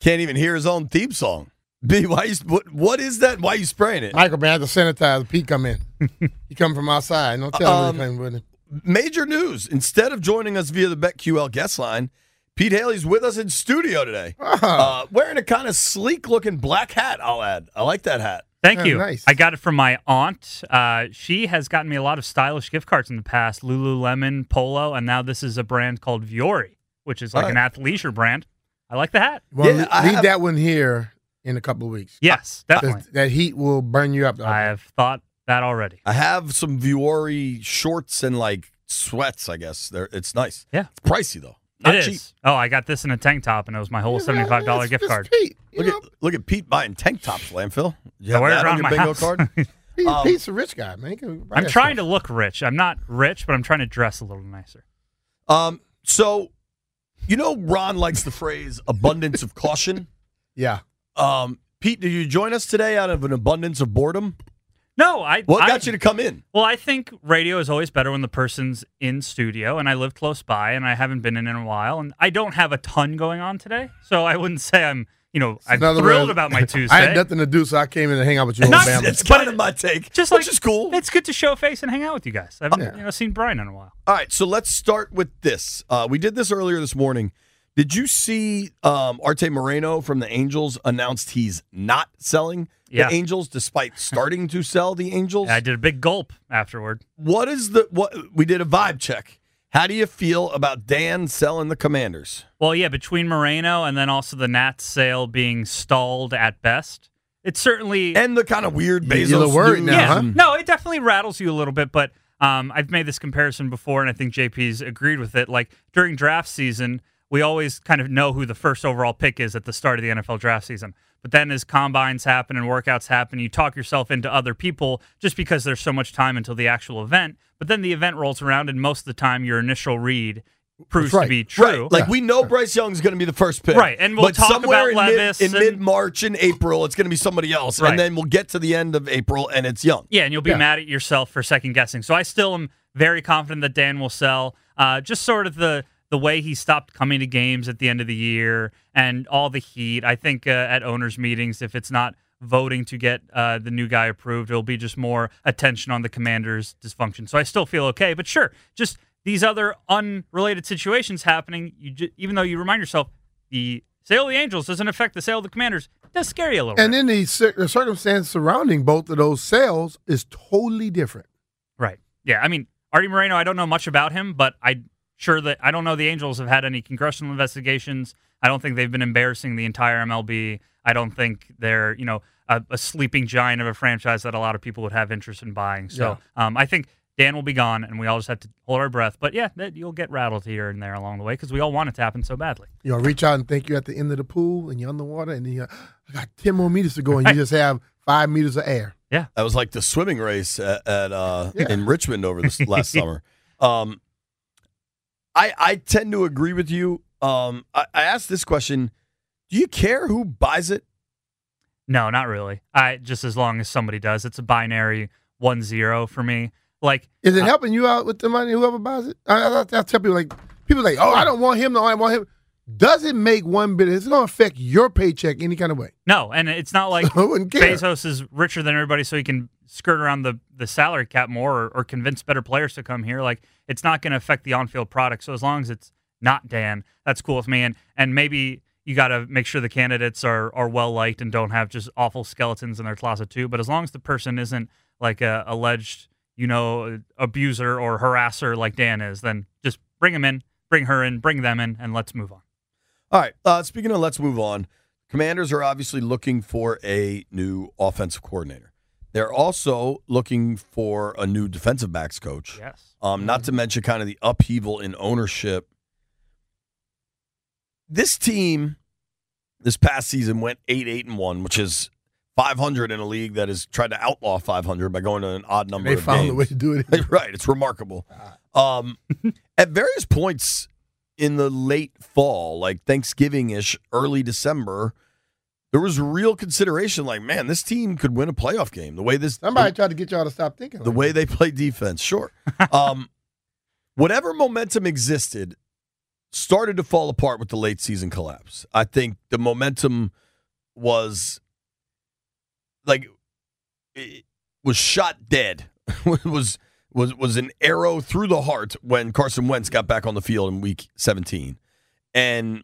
Can't even hear his own theme song. B, why you, what is that? Why are you spraying it? Michael, man, I had to sanitize. Pete come in. He come from outside. Don't tell him anything with him. Major news. Instead of joining us via the BetQL guest line, Pete Haley's with us in studio today. Wearing a kind of sleek-looking black hat, I'll add. I like that hat. Thank you. Nice. I got it from my aunt. She has gotten me a lot of stylish gift cards in the past. Lululemon, Polo, and now this is a brand called Viori, which is like an athleisure brand. I like the hat. Well, yeah, leave that one here in a couple of weeks. Yes, definitely. That heat will burn you up. I have thought that already. I have some Viori shorts and, like, sweats, I guess. It's nice. Yeah. It's pricey, though. Not it cheap. Is. Oh, I got this in a tank top, and it was my whole $75 gift card. Pete, look at Pete buying tank tops, landfill. You have that on your bingo card? Pete's a rich guy, man. I'm trying to look rich. I'm not rich, but I'm trying to dress a little nicer. So, you know, Ron likes the phrase abundance of caution. Yeah. Pete, did you join us today out of an abundance of boredom? No, What got you to come in? Well, I think radio is always better when the person's in studio, and I live close by, and I haven't been in a while, and I don't have a ton going on today, so I wouldn't say I'm thrilled about my Tuesday. I had nothing to do, so I came in to hang out with you. It's kind of my take, which is cool. It's good to show face and hang out with you guys. I haven't seen Brian in a while. All right, so let's start with this. We did this earlier this morning. Did you see Arte Moreno from the Angels announced he's not selling the Angels despite starting to sell the Angels? Yeah, I did a big gulp afterward. We did a vibe check. How do you feel about Dan selling the Commanders? Well, yeah, between Moreno and then also the Nats sale being stalled at best, it's certainly... And the kind of weird Bezos word now, yeah. No, it definitely rattles you a little bit, but I've made this comparison before, and I think JP's agreed with it. Like, during draft season... We always kind of know who the first overall pick is at the start of the NFL draft season. But then as combines happen and workouts happen, you talk yourself into other people just because there's so much time until the actual event. But then the event rolls around, and most of the time your initial read proves to be true. Right. Like, we know Bryce Young's going to be the first pick. Right, and we'll talk about Levis. In mid-March and April, it's going to be somebody else. Right. And then we'll get to the end of April, and it's Young. Yeah, and you'll be mad at yourself for second-guessing. So I still am very confident that Dan will sell. Just sort of the way he stopped coming to games at the end of the year and all the heat. I think at owners' meetings, if it's not voting to get the new guy approved, it'll be just more attention on the Commanders' dysfunction. So I still feel okay. But sure, just these other unrelated situations happening, even though you remind yourself the sale of the Angels doesn't affect the sale of the Commanders, it does scare you a little bit. And then the circumstance surrounding both of those sales is totally different. Right. Yeah, I mean, Arte Moreno, I don't know much about him, but I don't know the Angels have had any congressional investigations. I don't think they've been embarrassing the entire MLB. I don't think they're, a sleeping giant of a franchise that a lot of people would have interest in buying. So I think Dan will be gone, and we all just have to hold our breath. But, yeah, you'll get rattled here and there along the way because we all want it to happen so badly. You'll reach out and think you're at the end of the pool and you're underwater, and then you're I got 10 more meters to go, and you just have 5 meters of air. Yeah. That was like the swimming race in Richmond over this last summer. I tend to agree with you. I asked this question. Do you care who buys it? No, not really. Just as long as somebody does. It's a binary 1-0 for me. Like, is it helping you out with the money, whoever buys it? I tell people like, oh, I don't want him. No, I want him. Does it make one bit? It's going to affect your paycheck any kind of way. No, and it's not like Bezos is richer than everybody so he can skirt around the salary cap more or convince better players to come here. Like, it's not going to affect the on-field product. So as long as it's not Dan, that's cool with me. And maybe you got to make sure the candidates are well-liked and don't have just awful skeletons in their closet too. But as long as the person isn't like a alleged, abuser or harasser like Dan is, then just bring him in, bring her in, bring them in, and let's move on. All right, speaking of let's move on, Commanders are obviously looking for a new offensive coordinator. They're also looking for a new defensive backs coach. Yes. Not to mention kind of the upheaval in ownership. This team this past season went 8-8-1, which is 500 in a league that has tried to outlaw 500 by going to an odd number of games. They found a way to do it. Right, it's remarkable. At various points... in the late fall, like Thanksgiving-ish, early December, there was real consideration like, man, this team could win a playoff game. The way this Somebody tried to get y'all to stop thinking. The way they play defense, sure. Whatever momentum existed, started to fall apart with the late season collapse. I think the momentum was like it was shot dead. It was an arrow through the heart when Carson Wentz got back on the field in week 17. And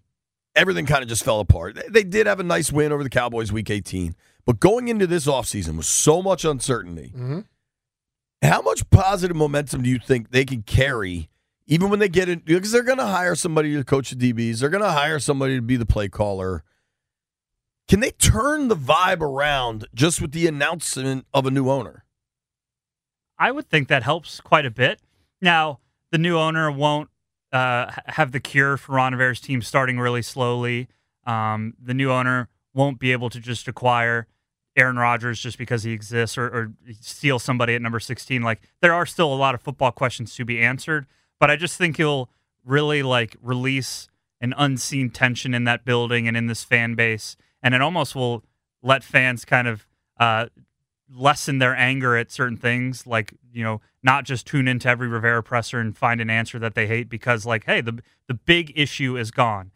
everything kind of just fell apart. They did have a nice win over the Cowboys week 18. But going into this offseason with so much uncertainty, mm-hmm. how much positive momentum do you think they can carry even when they get in? Because they're going to hire somebody to coach the DBs. They're going to hire somebody to be the play caller. Can they turn the vibe around just with the announcement of a new owner? I would think that helps quite a bit. Now, the new owner won't have the cure for Ron Rivera's team starting really slowly. The new owner won't be able to just acquire Aaron Rodgers just because he exists or steal somebody at number 16. Like, there are still a lot of football questions to be answered, but I just think he'll really like release an unseen tension in that building and in this fan base, and it almost will let fans kind of lessen their anger at certain things, like, you know, not just tune into every Rivera presser and find an answer that they hate, because, like, hey, the big issue is gone.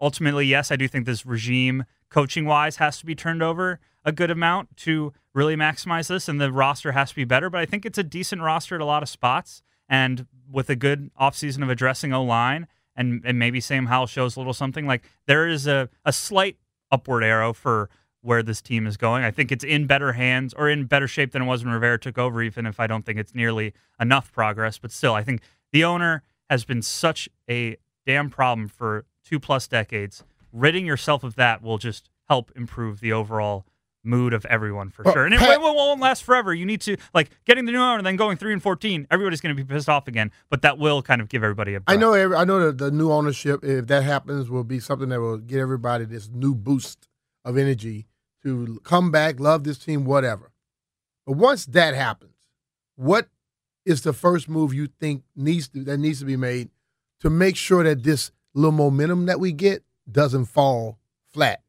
Ultimately, yes, I do think this regime, coaching-wise, has to be turned over a good amount to really maximize this, and the roster has to be better, but I think it's a decent roster at a lot of spots, and with a good offseason of addressing O-line, and maybe Sam Howell shows a little something, like, there is a slight upward arrow for where this team is going. I think it's in better hands or in better shape than it was when Rivera took over, even if I don't think it's nearly enough progress. But still, I think the owner has been such a damn problem for 2+ decades. Ridding yourself of that will just help improve the overall mood of everyone for sure. And it won't last forever. You need to, like, getting the new owner and then going 3-14, everybody's going to be pissed off again, but that will kind of give everybody a break. I know that the new ownership, if that happens, will be something that will get everybody this new boost of energy to come back, love this team, whatever. But once that happens, what is the first move you think needs to be made to make sure that this little momentum that we get doesn't fall flat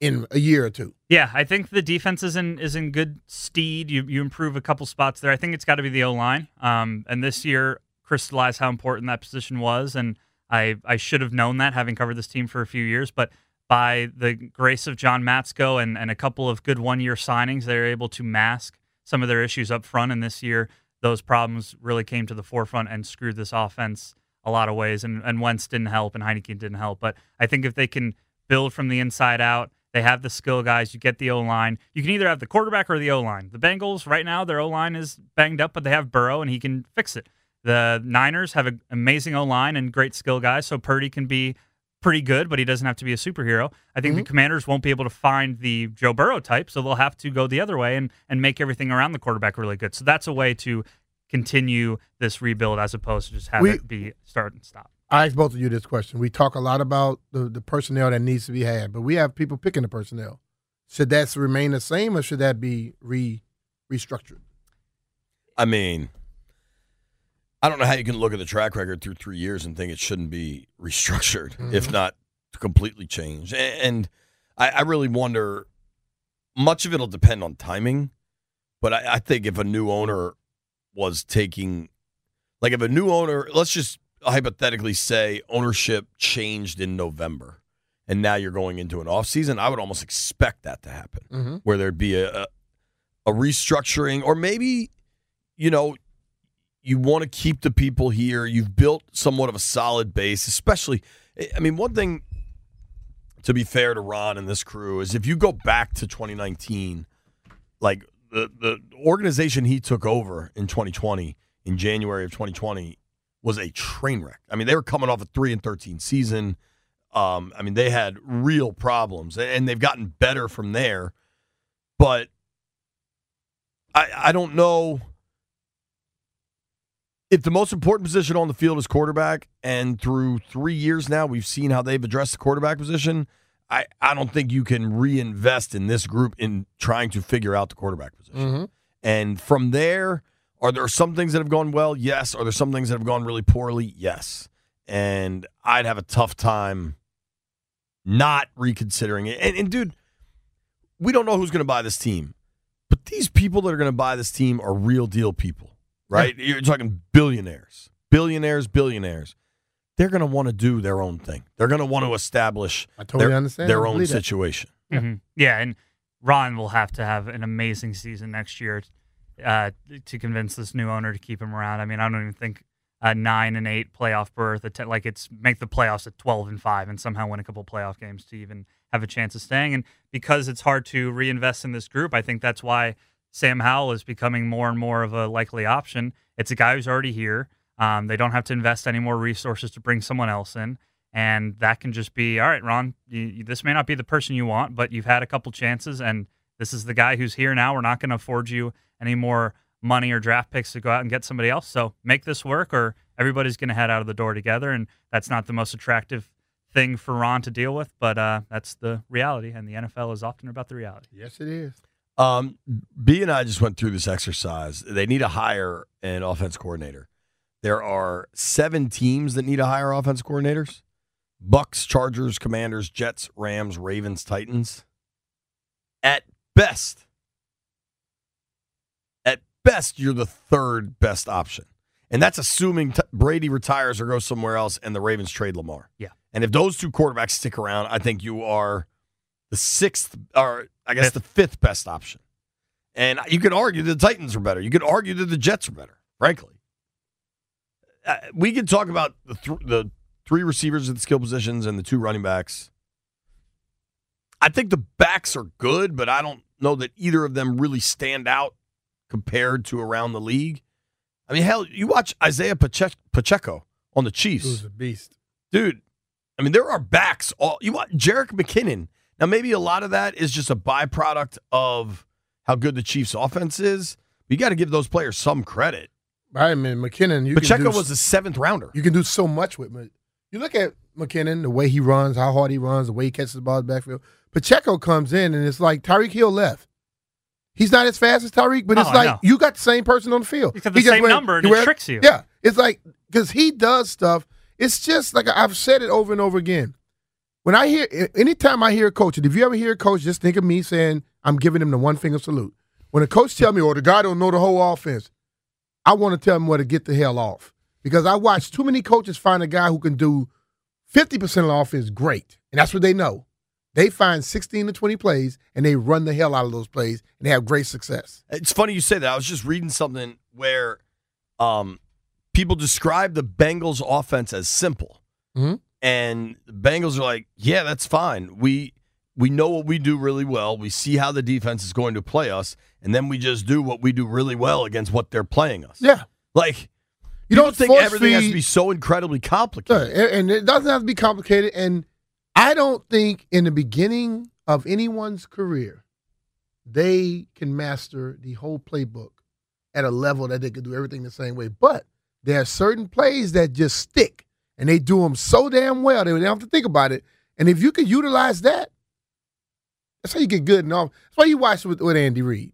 in a year or two? Yeah, I think the defense is in good stead. You improve a couple spots there. I think it's got to be the O-line. And this year crystallized how important that position was, and I should have known that, having covered this team for a few years, but by the grace of John Matsko and a couple of good one-year signings, they're able to mask some of their issues up front. And this year, those problems really came to the forefront and screwed this offense a lot of ways. And Wentz didn't help, and Heineken didn't help. But I think if they can build from the inside out, they have the skill guys, you get the O-line. You can either have the quarterback or the O-line. The Bengals, right now, their O-line is banged up, but they have Burrow, and he can fix it. The Niners have an amazing O-line and great skill guys, so Purdy can be pretty good, but he doesn't have to be a superhero. I think the Commanders won't be able to find the Joe Burrow type, so they'll have to go the other way and make everything around the quarterback really good. So that's a way to continue this rebuild as opposed to just have it be start and stop. I asked both of you this question. We talk a lot about the personnel that needs to be had, but we have people picking the personnel. Should that remain the same, or should that be restructured? I mean, I don't know how you can look at the track record through 3 years and think it shouldn't be restructured, if not completely changed. And I really wonder, much of it will depend on timing, but I think if a new owner was taking, like, if a new owner, let's just hypothetically say ownership changed in November, and now you're going into an offseason, I would almost expect that to happen, where there'd be a restructuring, or maybe, you know, you want to keep the people here. You've built somewhat of a solid base, especially, I mean, one thing, to be fair to Ron and this crew, is if you go back to 2019, like the organization he took over in 2020, in January of 2020, was a train wreck. I mean, they were coming off a 3-13 season. I mean, they had real problems, and they've gotten better from there. But I don't know. If the most important position on the field is quarterback, and through 3 years now we've seen how they've addressed the quarterback position, I don't think you can reinvest in this group in trying to figure out the quarterback position. And from there, are there some things that have gone well? Yes. Are there some things that have gone really poorly? Yes. And I'd have a tough time not reconsidering it. And dude, we don't know who's going to buy this team, but these people that are going to buy this team are real deal people. Right? You're talking billionaires. they're going to want to do their own thing. They're going to want to establish their own situation. Mm-hmm. Yeah, and Ron will have to have an amazing season next year to convince this new owner to keep him around. I mean, I don't even think a 9-8 playoff berth, it's make the playoffs at 12-5 and somehow win a couple playoff games to even have a chance of staying. And because it's hard to reinvest in this group, I think that's why Sam Howell is becoming more and more of a likely option. It's a guy who's already here. They don't have to invest any more resources to bring someone else in. And that can just be, all right, Ron, this may not be the person you want, but you've had a couple chances, and this is the guy who's here now. We're not going to afford you any more money or draft picks to go out and get somebody else. So make this work, or everybody's going to head out of the door together. And that's not the most attractive thing for Ron to deal with, but that's the reality. And the NFL is often about the reality. Yes, it is. B and I just went through this exercise. They need to hire an offense coordinator. There are 7 teams that need to hire offense coordinators: Bucks, Chargers, Commanders, Jets, Rams, Ravens, Titans. At best, you're the 3rd best option. And that's assuming Brady retires or goes somewhere else and the Ravens trade Lamar. Yeah. And if those 2 quarterbacks stick around, I think you are the 6th, or I guess the 5th best option. And you could argue that the Titans are better. You could argue that the Jets are better, frankly. We could talk about the 3 receivers at the skill positions and the 2 running backs. I think the backs are good, but I don't know that either of them really stand out compared to around the league. I mean, hell, you watch Isaiah Pacheco on the Chiefs. Who's a beast. Dude, I mean, there are backs. You watch Jerick McKinnon. Now, maybe a lot of that is just a byproduct of how good the Chiefs' offense is. But you got to give those players some credit. I mean, McKinnon. Pacheco was a 7th rounder. You can do so much with him. You look at McKinnon, the way he runs, how hard he runs, the way he catches the ball in the backfield. Pacheco comes in, and it's like Tyreek Hill left. He's not as fast as Tyreek, but it's like you got the same person on the field. He's got the same number, and it tricks you. Yeah, it's like because he does stuff. It's just like I've said it over and over again. When I hear – anytime I hear a coach, and if you ever hear a coach, just think of me saying I'm giving him the one-finger salute. When a coach tell me, or the guy don't know the whole offense, I want to tell him where to get the hell off, because I watch too many coaches find a guy who can do 50% of the offense great, and that's what they know. They find 16 to 20 plays, and they run the hell out of those plays, and they have great success. It's funny you say that. I was just reading something where people describe the Bengals' offense as simple. Mm-hmm. And the Bengals are like, yeah, that's fine. We know what we do really well. We see how the defense is going to play us, and then we just do what we do really well against what they're playing us. Yeah. Like, you don't think everything has to be so incredibly complicated. And it doesn't have to be complicated, and I don't think in the beginning of anyone's career they can master the whole playbook at a level that they could do everything the same way. But there are certain plays that just stick, and they do them so damn well they don't have to think about it. And if you can utilize that, that's how you get good. And all. That's why you watch with Andy Reid.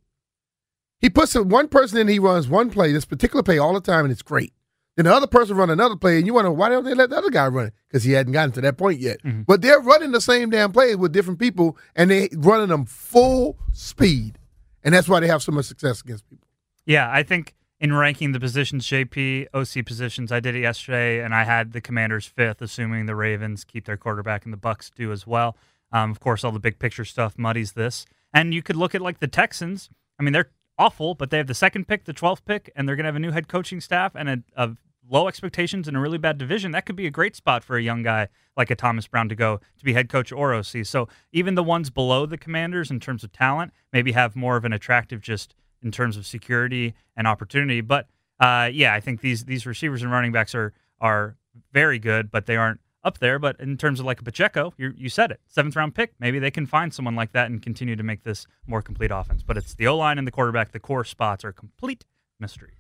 He puts one person in, he runs one play, this particular play all the time, and it's great. Then the other person run another play, and you wonder, why don't they let the other guy run it? Because he hadn't gotten to that point yet. Mm-hmm. But they're running the same damn plays with different people, and they're running them full speed. And that's why they have so much success against people. Yeah, I think in ranking the positions, JP, OC positions, I did it yesterday, and I had the Commanders 5th, assuming the Ravens keep their quarterback and the Bucks do as well. Of course, all the big picture stuff muddies this. And you could look at, like, the Texans. I mean, they're awful, but they have the 2nd pick, the 12th pick, and they're going to have a new head coaching staff and a low expectations in a really bad division. That could be a great spot for a young guy like a Thomas Brown to go to be head coach or OC. So even the ones below the Commanders in terms of talent maybe have more of an attractive just in terms of security and opportunity. But, yeah, I think these receivers and running backs are very good, but they aren't up there. But in terms of like a Pacheco, you said it, 7th-round pick. Maybe they can find someone like that and continue to make this more complete offense. But it's the O-line and the quarterback. The core spots are complete mysteries.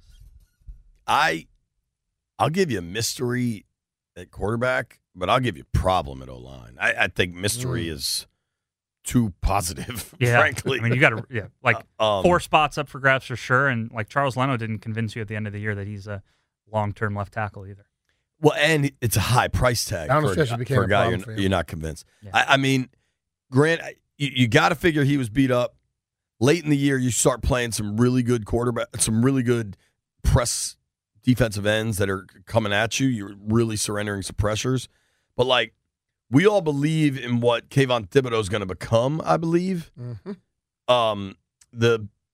I'll give you a mystery at quarterback, but I'll give you a problem at O-line. I think mystery is too positive, frankly. I mean, you got to, like 4 spots up for grabs for sure. And like Charles Leno didn't convince you at the end of the year that he's a long-term left tackle either. Well, and it's a high price tag for a guy you're not convinced. Yeah. I mean, Grant, you got to figure he was beat up. Late in the year, you start playing some really good press defensive ends that are coming at you. You're really surrendering some pressures. But, like, we all believe in what Kayvon Thibodeaux is going to become, I believe. Mm-hmm.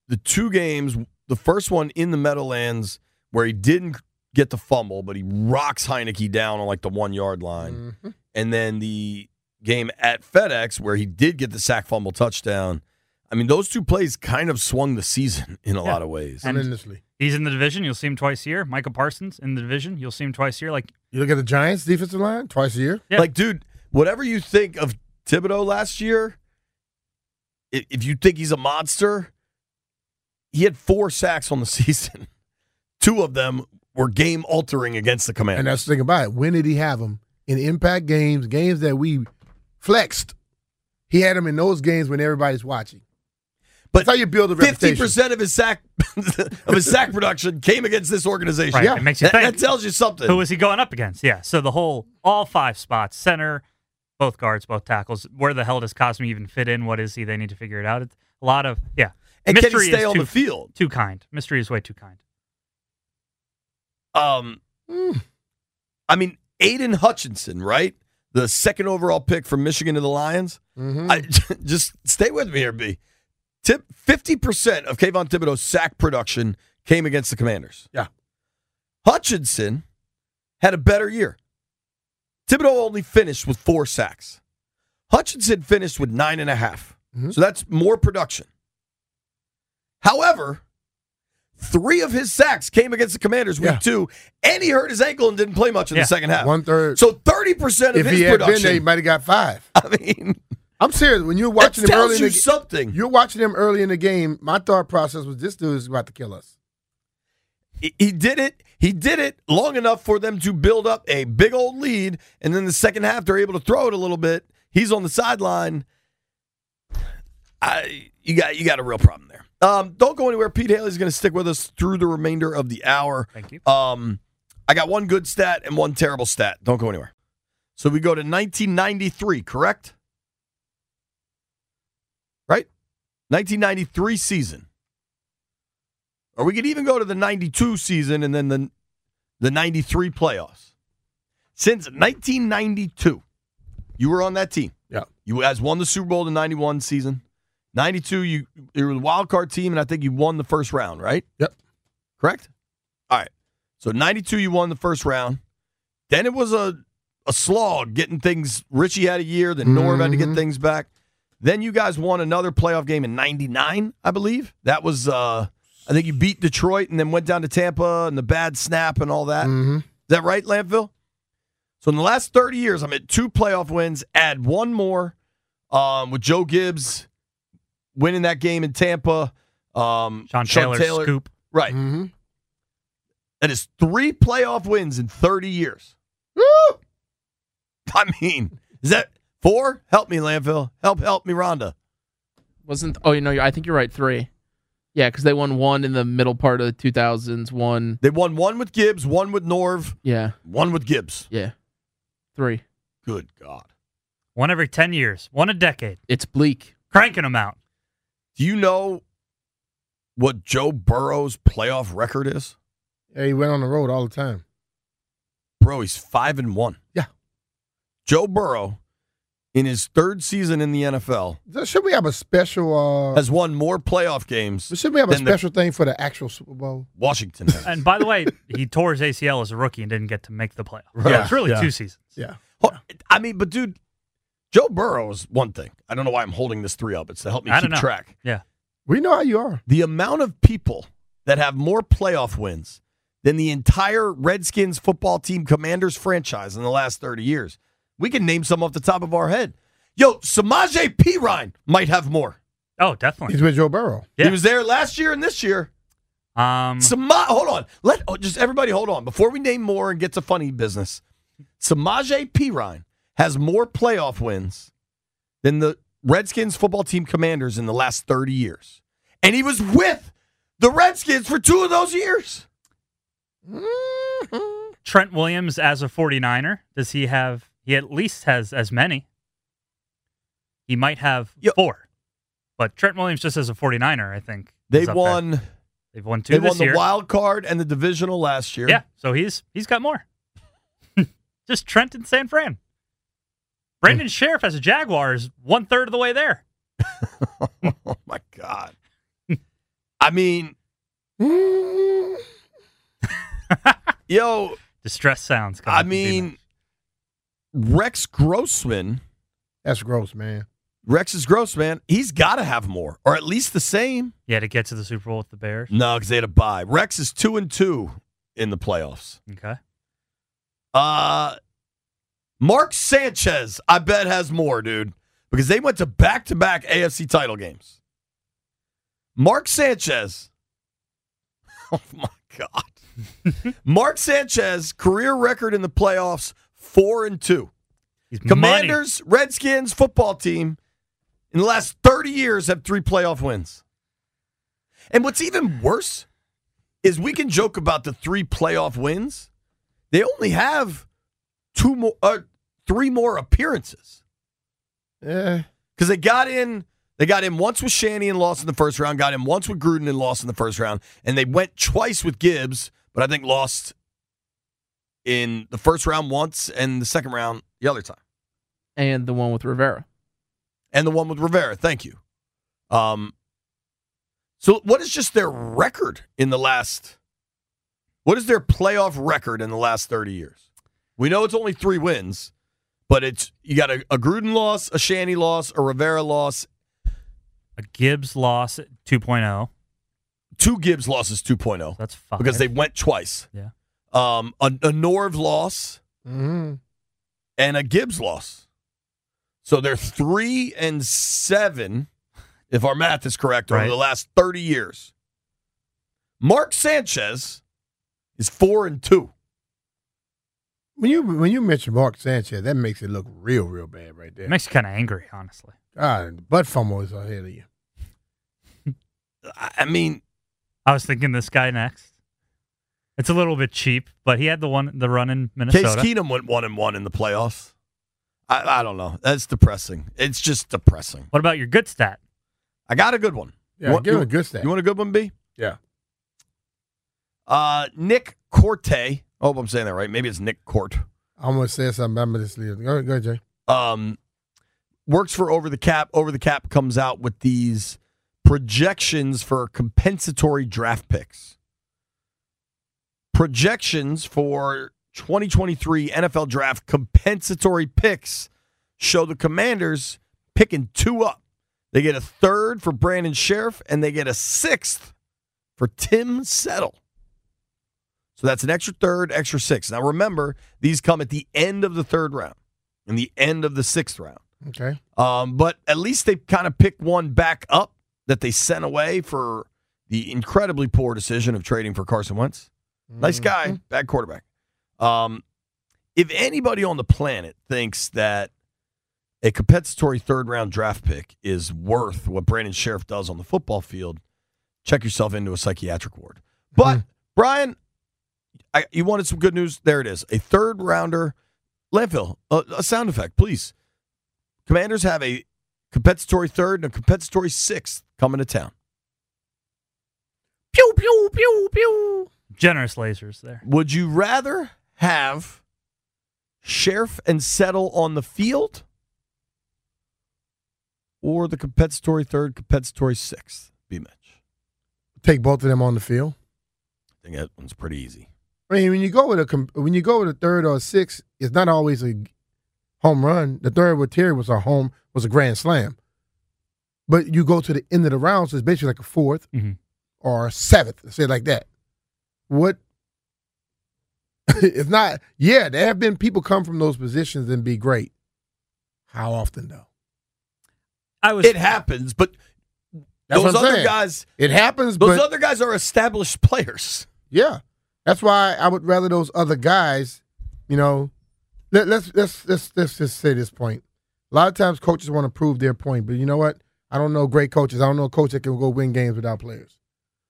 The two games, the first one in the Meadowlands where he didn't get the fumble, but he rocks Heineke down on, like, the 1-yard line. Mm-hmm. And then the game at FedEx where he did get the sack fumble touchdown. I mean, those two plays kind of swung the season in a lot of ways. And he's in the division. You'll see him twice a year. Micah Parsons in the division. You'll see him twice a year. Like, you look at the Giants' defensive line twice a year. Yeah. Like, dude, whatever you think of Thibodeaux last year, if you think he's a monster, he had 4 sacks on the season. 2 of them were game-altering against the Commanders. And that's the thing about it. When did he have them? In impact games, games that we flexed. He had them in those games when everybody's watching. But that's how you build a reputation. 50% of his sack production came against this organization. Right. Yeah. It makes you think. That tells you something. Who was he going up against? Yeah. So the whole all 5 spots, center, both guards, both tackles. Where the hell does Cosme even fit in? What is he? They need to figure it out. It's a lot of And mystery can he stay on the field? Too kind. Mystery is way too kind. I mean, Aiden Hutchinson, right? The second overall pick from Michigan to the Lions. Mm-hmm. Just stay with me here, B. 50% of Kayvon Thibodeaux's sack production came against the Commanders. Yeah. Hutchinson had a better year. Thibodeaux only finished with 4 sacks. Hutchinson finished with 9.5. Mm-hmm. So that's more production. However, 3 of his sacks came against the Commanders with 2, and he hurt his ankle and didn't play much in the second half. 1/3. So 30% of his production. If he had been there, he might have got 5. I mean, I'm serious. When you're watching him early in the game, my thought process was, this dude is about to kill us. He did it. He did it long enough for them to build up a big old lead, and then the second half they're able to throw it a little bit. He's on the sideline. You got a real problem there. Don't go anywhere. Pete Haley's going to stick with us through the remainder of the hour. Thank you. I got one good stat and one terrible stat. Don't go anywhere. So we go to 1993, correct? Right? 1993 season. Or we could even go to the 92 season and then the 93 playoffs. Since 1992, you were on that team. Yeah. You guys won the Super Bowl in the 91 season. 92, you were the wild card team, and I think you won the first round, right? Yep. Correct? All right. So 92, you won the first round. Then it was a slog getting things. Richie had a year. Then Norv had to get things back. Then you guys won another playoff game in 99, I believe. That was, I think you beat Detroit and then went down to Tampa and the bad snap and all that. Mm-hmm. Is that right, Lampville? So in the last 30 years, I'm at 2 playoff wins. Add one more with Joe Gibbs winning that game in Tampa. Sean Taylor. Scoop. Right. Mm-hmm. That is 3 playoff wins in 30 years. Woo! I mean, is that... 4? Help me, Landfill. Help me, Rhonda. I think you're right, 3. Yeah, because they won 1 in the middle part of the 2000s. They won 1 with Gibbs, 1 with Norv. Yeah. 1 with Gibbs. Yeah. 3. Good God. 1 every 10 years. 1 a decade. It's bleak. Cranking them out. Do you know what Joe Burrow's playoff record is? Yeah, he went on the road all the time. Bro, he's 5-1. Yeah. Joe Burrow, in his third season in the NFL, should we have a special? Has won more playoff games. Should we have a special thing for the actual Super Bowl? Washington. And by the way, he tore his ACL as a rookie and didn't get to make the playoffs. Right. Yeah, it's really 2 seasons. Yeah. I mean, but dude, Joe Burrow is one thing. I don't know why I'm holding this 3 up. It's to help me keep track. Yeah. We know how you are. The amount of people that have more playoff wins than the entire Redskins football team Commanders franchise in the last 30 years. We can name some off the top of our head. Yo, Samaje Perine might have more. Oh, definitely. He's with Joe Burrow. Yeah. He was there last year and this year. Hold on. Just everybody hold on. Before we name more and get to funny business, Samaje Perine has more playoff wins than the Redskins football team Commanders in the last 30 years. And he was with the Redskins for 2 of those years. Mm-hmm. Trent Williams as a 49er. Does he have... He at least has as many. He might have 4. But Trent Williams, just as a 49er, I think. They won They've won two this year. They won the wild card and the divisional last year. Yeah, so he's got more. Just Trent and San Fran. Brandon Scherff as a Jaguar is one-third of the way there. Oh, my God. I mean, yo. Distress sounds. I mean, Rex Grossman. That's gross, man. Rex is gross, man. He's got to have more, or at least the same. Yeah, to get to the Super Bowl with the Bears. No, because they had a bye. Rex is 2-2 in the playoffs. Okay. Mark Sanchez, I bet, has more, dude, because they went to back-to-back AFC title games. Mark Sanchez. Oh, my God. Mark Sanchez, career record in the playoffs, 4-2. He's Commanders, money. Redskins, football team, in the last 30 years have 3 playoff wins. And what's even worse is we can joke about the 3 playoff wins. They only have 3 more appearances. Yeah, because they got in once with Shanny and lost in the first round. Got in once with Gruden and lost in the first round. And they went twice with Gibbs, but I think lost in the first round once and the second round the other time. And the one with Rivera. Thank you. So what is just their record in the last... What is their playoff record in the last 30 years? We know it's only 3 wins, but it's you got a Gruden loss, a Shanny loss, a Rivera loss. A Gibbs loss at 2.0. 2 Gibbs losses 2.0. So that's 5. Because they went twice. Yeah. A Norv loss, and a Gibbs loss. So they're 3-7, if our math is correct, over the last 30 years. Mark Sanchez is 4-2. When you mention Mark Sanchez, that makes it look real, real bad right there. It makes you kind of angry, honestly. God, the butt fumble is ahead of you. I mean, I was thinking this guy next. It's a little bit cheap, but he had the run in Minnesota. Case Keenum went 1-1 in the playoffs. I don't know. That's depressing. It's just depressing. What about your good stat? I got a good one. Yeah, give him a good stat. You want a good one, B? Yeah. Nick Corte. I hope I'm saying that right. Maybe it's Nick Corte. I'm going to say something. I'm going to just leave it. Go ahead, Jay. Works for Over the Cap. Over the Cap comes out with these projections for compensatory draft picks. Projections for 2023 NFL Draft compensatory picks show the Commanders picking 2 up. They get a 3rd for Brandon Scherff, and they get a 6th for Tim Settle. So that's an extra 3rd, extra 6th. Now remember, these come at the end of the 3rd round and the end of the 6th round. Okay. But at least they kind of pick one back up that they sent away for the incredibly poor decision of trading for Carson Wentz. Nice guy, bad quarterback. If anybody on the planet thinks that a compensatory 3rd-round draft pick is worth what Brandon Scherff does on the football field, check yourself into a psychiatric ward. But, Brian, you wanted some good news? There it is. A 3rd-rounder. Landfill, a sound effect, please. Commanders have a compensatory 3rd and a compensatory 6th coming to town. Pew, pew, pew, pew. Generous lasers there. Would you rather have Scherff and Settle on the field or the compensatory 3rd, compensatory 6th, B-Mitch? Take both of them on the field. I think that one's pretty easy. I mean, when you go with a 3rd or a 6th, it's not always a home run. The 3rd with Terry was a grand slam. But you go to the end of the round, so it's basically like a 4th or a 7th, say it like that. What if not? Yeah, there have been people come from those positions and be great. How often though? It happens, but those other guys. It happens, but those other guys are established players. Yeah, that's why I would rather those other guys. You know, let's just say this point. A lot of times, coaches want to prove their point, but you know what? I don't know great coaches. I don't know a coach that can go win games without players.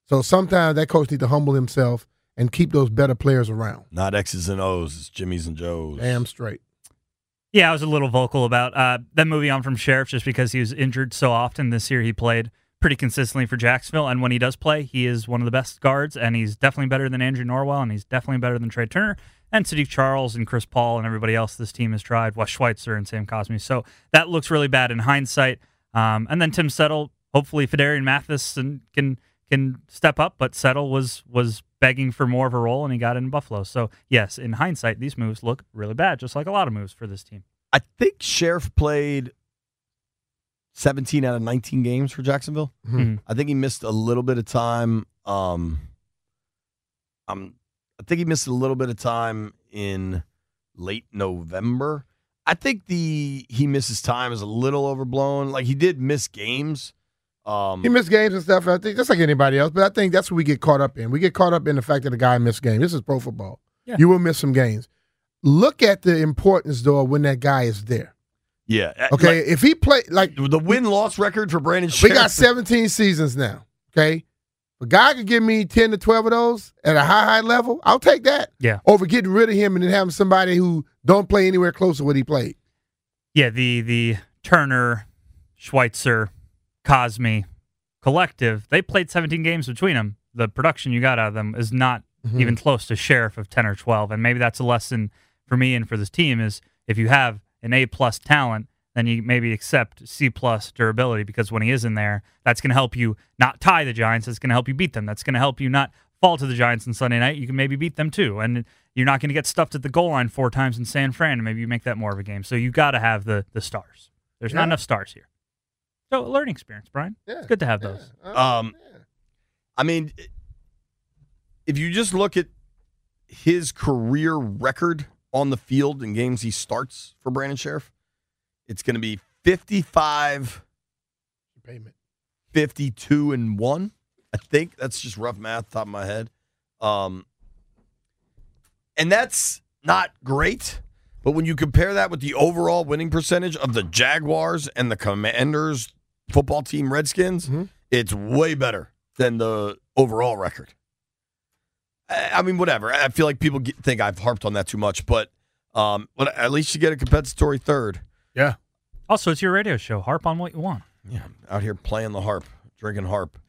So sometimes that coach needs to humble himself and keep those better players around. Not X's and O's, it's Jimmy's and Joe's. Damn straight. Yeah, I was a little vocal about that moving on from Scherff just because he was injured so often this year. He played pretty consistently for Jacksonville, and when he does play, he is one of the best guards, and he's definitely better than Andrew Norwell, and he's definitely better than Trey Turner, and Sadiq Charles and Chris Paul and everybody else this team has tried, Wes Schweitzer and Sam Cosme. So that looks really bad in hindsight. And then Tim Settle, hopefully Fedarian Mathis can step up, but Settle was begging for more of a role, and he got it in Buffalo. So, yes, in hindsight, these moves look really bad, just like a lot of moves for this team. I think Scherff played 17 out of 19 games for Jacksonville. Mm-hmm. I think he missed a little bit of time. I think he missed a little bit of time in late November. I think he misses time is a little overblown. Like, he did miss games. He missed games and stuff. I think that's like anybody else, but I think that's what we get caught up in. We get caught up in the fact that a guy missed games. This is pro football. Yeah. You will miss some games. Look at the importance, though, when that guy is there. Yeah. Okay, like, if he played, like, the win-loss record for Brandon Scherff. We got 17 seasons now, okay? If a guy could give me 10 to 12 of those at a high level, I'll take that. Yeah. Over getting rid of him and then having somebody who don't play anywhere close to what he played. Yeah, the Turner, Schweitzer, Cosme collective, they played 17 games between them. The production you got out of them is not even close to Scherff of 10 or 12, and maybe that's a lesson for me and for this team is if you have an A-plus talent, then you maybe accept C-plus durability because when he is in there, that's going to help you not tie the Giants. That's going to help you beat them. That's going to help you not fall to the Giants on Sunday night. You can maybe beat them too, and you're not going to get stuffed at the goal line four times in San Fran, and maybe you make that more of a game. So you got to have the stars. There's not enough stars here. So a learning experience, Brian. Yeah, it's good to have those. I mean, if you just look at his career record on the field in games he starts for Brandon Scherff, it's going to be 55-52-1. I think that's just rough math, top of my head. And that's not great. But when you compare that with the overall winning percentage of the Jaguars and the Commanders, football team Redskins, it's way better than the overall record. I mean, whatever. I feel like people think I've harped on that too much, but at least you get a compensatory third. Yeah. Also, it's your radio show. Harp on what you want. Yeah, I'm out here playing the harp, drinking harp.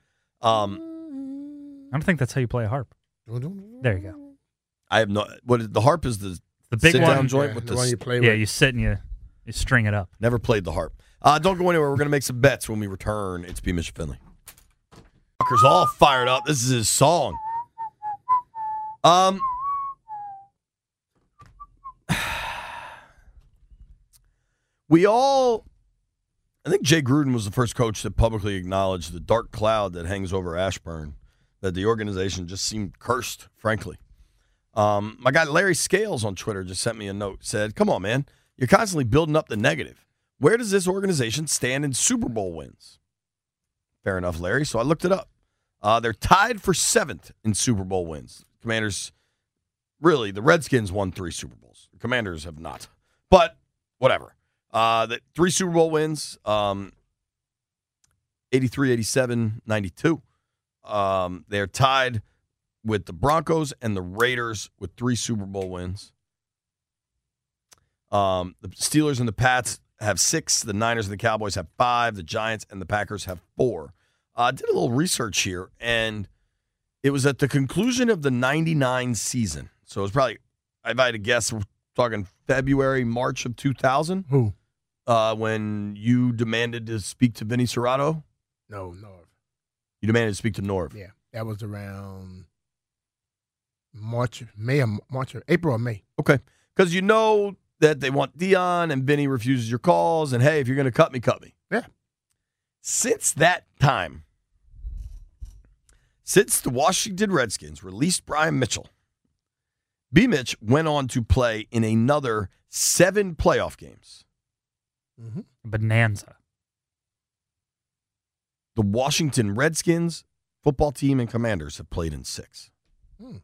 I don't think that's how you play a harp. There you go. I have no. What the harp is the big one joint with the one you play with. Yeah, you sit and you string it up. Never played the harp. Don't go anywhere. We're going to make some bets when we return. It's B. Mitch Finley. Fuckers all fired up. This is his song. I think Jay Gruden was the first coach that publicly acknowledged the dark cloud that hangs over Ashburn, that the organization just seemed cursed, frankly. My guy Larry Scales on Twitter just sent me a note, said, come on, man, you're constantly building up the negative. Where does this organization stand in Super Bowl wins? Fair enough, Larry. So I looked it up. They're tied for 7th in Super Bowl wins. Commanders, really, the Redskins won 3 Super Bowls. The Commanders have not. But whatever. The 3 Super Bowl wins, 83, 87, 92. They're tied with the Broncos and the Raiders with 3 Super Bowl wins. The Steelers and the Pats have 6. The Niners and the Cowboys have 5. The Giants and the Packers have 4. I did a little research here, and it was at the conclusion of the 99 season. So it was probably, if I had to guess, we're talking February, March of 2000. Who? When you demanded to speak to Vinny Serrato? No, Norv. You demanded to speak to Norv? Yeah, that was around April or May. Okay. Because you know that they want Dion and Benny refuses your calls and, hey, if you're going to cut me, cut me. Yeah. Since that time, since the Washington Redskins released Brian Mitchell, B. Mitch went on to play in another 7 playoff games. Mm-hmm. Bonanza. The Washington Redskins, football team, and Commanders have played in 6. Hmm.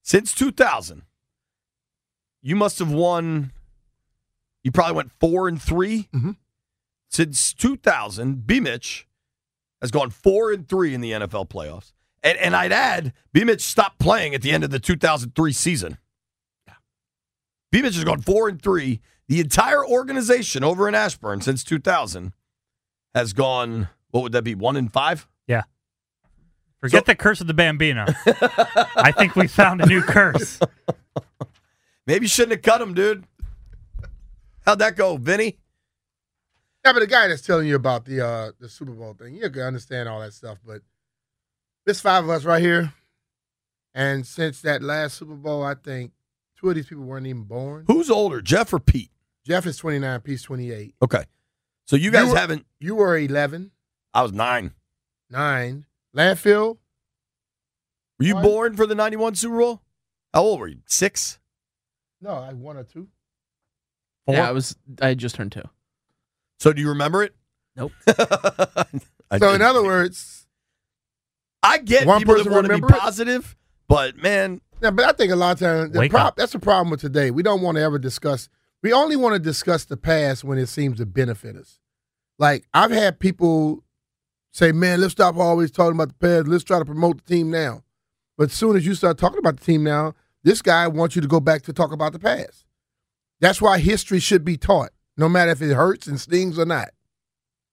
Since 2000, you must have won, you probably went 4-3. Mm-hmm. Since 2000, B. Mitch has gone 4-3 in the NFL playoffs. And I'd add, B. Mitch stopped playing at the end of the 2003 season. Yeah. B. Mitch has gone 4-3. The entire organization over in Ashburn since 2000 has gone what would that be, 1 in 5? Yeah. Forget the curse of the Bambino. I think we found a new curse. Maybe you shouldn't have cut him, dude. How'd that go, Vinny? Yeah, but the guy that's telling you about the Super Bowl thing, you can understand all that stuff, but there's 5 of us right here, and since that last Super Bowl, I think 2 of these people weren't even born. Who's older, Jeff or Pete? Jeff is 29, Pete's 28. Okay. So you guys haven't... You were 11. I was 9. 9. Landfill? Were you born for the 91 Super Bowl? How old were you? 6? No, I 1 or 2. 4? Yeah, I just turned 2. So do you remember it? Nope. So in other words, I get one people that want to be positive, but man. Yeah, but I think a lot of times that's the problem with today. We don't want to ever discuss. We only want to discuss the past when it seems to benefit us. Like I've had people say, "Man, let's stop always talking about the past. Let's try to promote the team now." But as soon as you start talking about the team now, this guy wants you to go back to talk about the past. That's why history should be taught. No matter if it hurts and stings or not.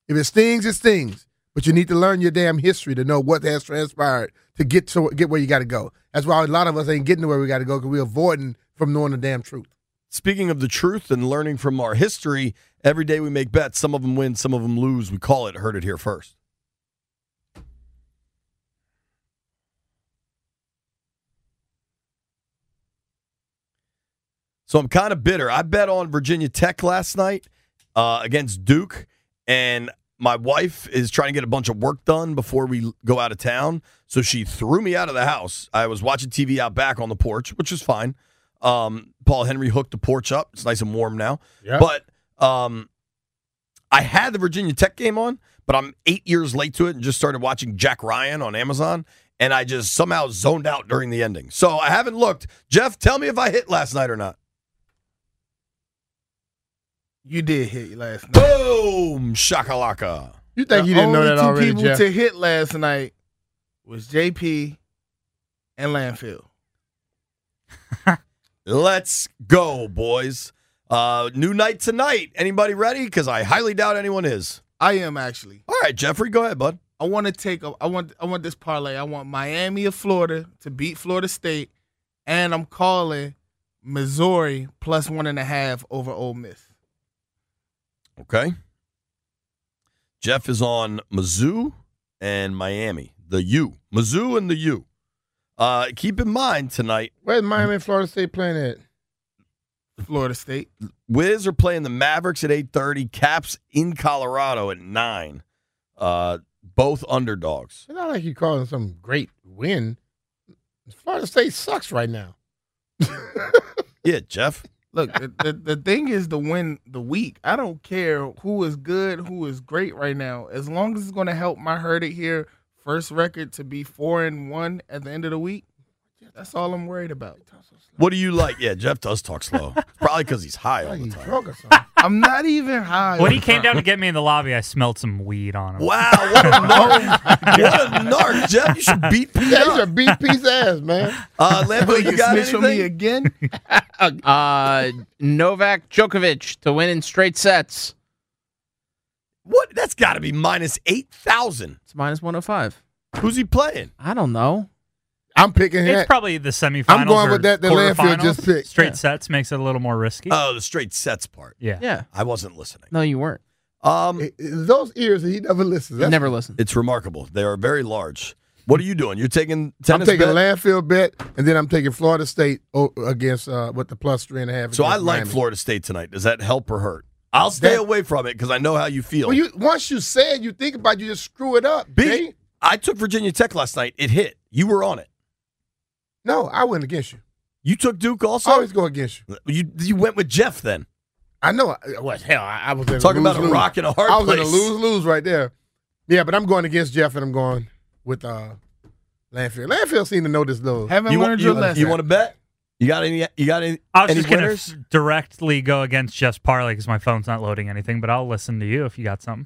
If it stings, it stings. But you need to learn your damn history to know what has transpired to get where you got to go. That's why a lot of us ain't getting to where we got to go because we're avoiding from knowing the damn truth. Speaking of the truth and learning from our history, every day we make bets. Some of them win, some of them lose. We call it Heard It Here First. So I'm kind of bitter. I bet on Virginia Tech last night against Duke, and my wife is trying to get a bunch of work done before we go out of town, so she threw me out of the house. I was watching TV out back on the porch, which is fine. Paul Henry hooked the porch up. It's nice and warm now. Yep. But I had the Virginia Tech game on, but I'm 8 years late to it and just started watching Jack Ryan on Amazon. And I just somehow zoned out during the ending. So I haven't looked. Jeff, tell me if I hit last night or not. You did hit last night. Boom! Shakalaka. You think you didn't know that already, Jeff? The only 2 people to hit last night was JP and Landfill. Let's go, boys. New night tonight. Anybody ready? Because I highly doubt anyone is. I am, actually. All right, Jeffrey, go ahead, bud. I want this parlay. I want Miami of Florida to beat Florida State, and I'm calling Missouri plus 1.5 over Ole Miss. Okay. Jeff is on Mizzou and Miami. The U. Mizzou and the U. Keep in mind tonight. Where's Miami and Florida State playing at? Florida State. Wiz are playing the Mavericks at 8:30. Caps in Colorado at 9. Both underdogs. It's not like you're calling some great win. Florida State sucks right now. Yeah, Jeff. Look, the thing is to win the week. I don't care who is good, who is great right now. As long as it's going to help my Heard It Here first record to be 4-1 at the end of the week, that's all I'm worried about. What do you like? Yeah, Jeff does talk slow. It's probably because he's high all the time. I'm not even high. When he came down to get me in the lobby, I smelled some weed on him. Wow, what a narc. Jeff, you should beat Pete's ass. You should beat Pete's ass, man. Lambo, you got anything? Me again? Novak Djokovic to win in straight sets. What? That's got to be minus 8,000. It's minus 105. Who's he playing? I don't know. I'm picking him. It's probably the semifinals. I'm going with that. The Landfill just picked. Straight sets makes it a little more risky. Oh, the straight sets part. Yeah. I wasn't listening. No, you weren't. Those ears, he never listens. He never listens. It's remarkable. They are very large. What are you doing? You're taking tennis. I'm taking Landfill bet, and then I'm taking Florida State against with the plus 3.5. So I like Miami. Florida State tonight. Does that help or hurt? I'll stay away from it because I know how you feel. Well, once you say it, you think about it, you just screw it up. I took Virginia Tech last night. It hit. You were on it. No, I went against you. You took Duke also? I always go against you. You went with Jeff then. I know. I was in talking about a rock and a hard place. I was in a lose-lose right there. Yeah, but I'm going against Jeff, and I'm going with Landfill. Landfill seemed to know this though. Haven't learned your lesson. You want to bet? You got any? I was just going to directly go against Jeff's parlay because my phone's not loading anything, but I'll listen to you if you got something.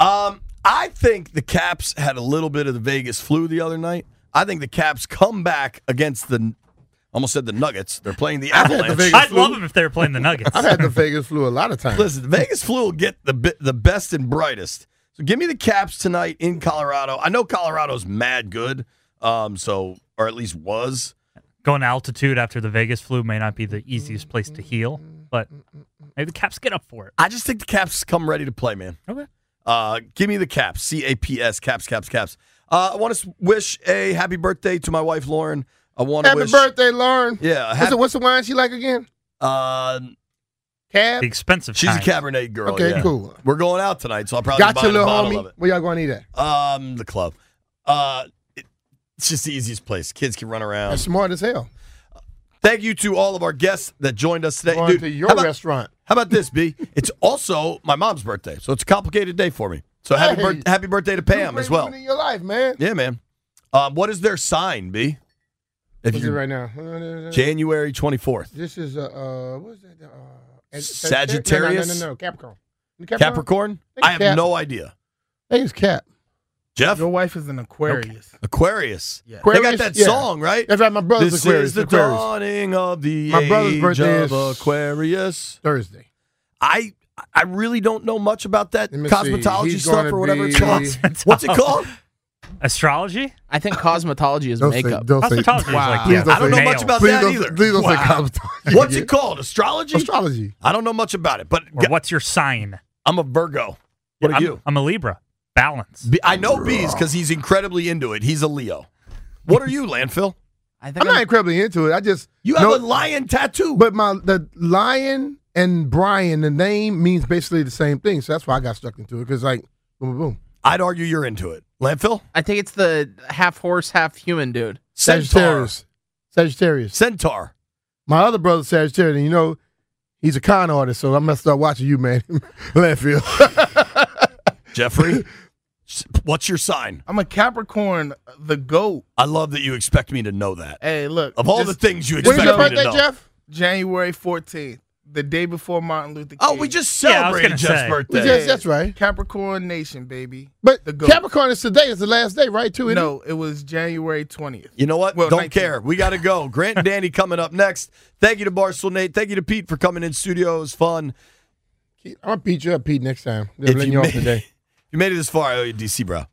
I think the Caps had a little bit of the Vegas flu the other night. I think the Caps come back against the, almost said the Nuggets. They're playing the Avalanche. I'd love them if they were playing the Nuggets. I've had the Vegas flu a lot of times. Listen, the Vegas flu will get the best and brightest. So give me the Caps tonight in Colorado. I know Colorado's mad good, or at least was. Going to altitude after the Vegas flu may not be the easiest place to heal, but maybe the Caps get up for it. I just think the Caps come ready to play, man. Okay. Give me the Caps. C-A-P-S. Caps, Caps, Caps. I want to wish a happy birthday to my wife, Lauren. Happy birthday, Lauren. Yeah. What's the wine she like again? Cab? The expensive She's kind. A Cabernet girl. Okay, yeah. Cool. We're going out tonight, so I'll probably buy a bottle of it. Where y'all going to eat at? The club. It's just the easiest place. Kids can run around. That's smart as hell. Thank you to all of our guests that joined us today. Dude, to your restaurant. How about this, B? It's also my mom's birthday, so it's a complicated day for me. So happy birthday to Pam as well. In your life, man. Yeah, man. What is their sign, B? What's it right now? January 24th. This is what is that? Sagittarius? No, Capricorn. Capricorn? I have no idea. I think it's Cap. Jeff? Your wife is an Aquarius. Aquarius. Yeah. They got that song, right? That's right. My brother's Aquarius. This is the dawning of the age of Aquarius. Thursday. I really don't know much about that cosmetology stuff or whatever it's called. What's it called? Astrology? I think cosmetology is makeup. Cosmetology. Wow. Is like, yeah. I don't know much about that either. Please don't say cosmetology. What's it called? Astrology? Astrology. I don't know much about it. But what's your sign? I'm a Virgo. What are you? I'm a Libra. Balance. I know B's because he's incredibly into it. He's a Leo. What are you, Landfill? I'm not incredibly into it. I just have a lion tattoo. But the lion and Brian, the name means basically the same thing. So that's why I got stuck into it because boom, boom, boom. I'd argue you're into it. Landfill? I think it's the half horse, half human dude. Sagittarius. Centaur. My other brother's Sagittarius. And he's a con artist, so I'm going to start watching you, man. Landfill. Jeffrey, what's your sign? I'm a Capricorn, the goat. I love that you expect me to know that. Hey, look. Of all the things you expect me to know. When's your birthday, Jeff? January 14th, the day before Martin Luther King. Oh, we just celebrated Jeff's birthday. That's right. Capricorn Nation, baby. But the goat. Capricorn is today. It's the last day, right, too? No, it was January 20th. You know what? Well, don't 19th. Care. We got to go. Grant and Danny coming up next. Thank you to Barstool Nate. Thank you to Pete for coming in studio. It was fun. I'll beat you up, Pete, next time. They're letting you off today. You made it this far, I owe you DC, bro.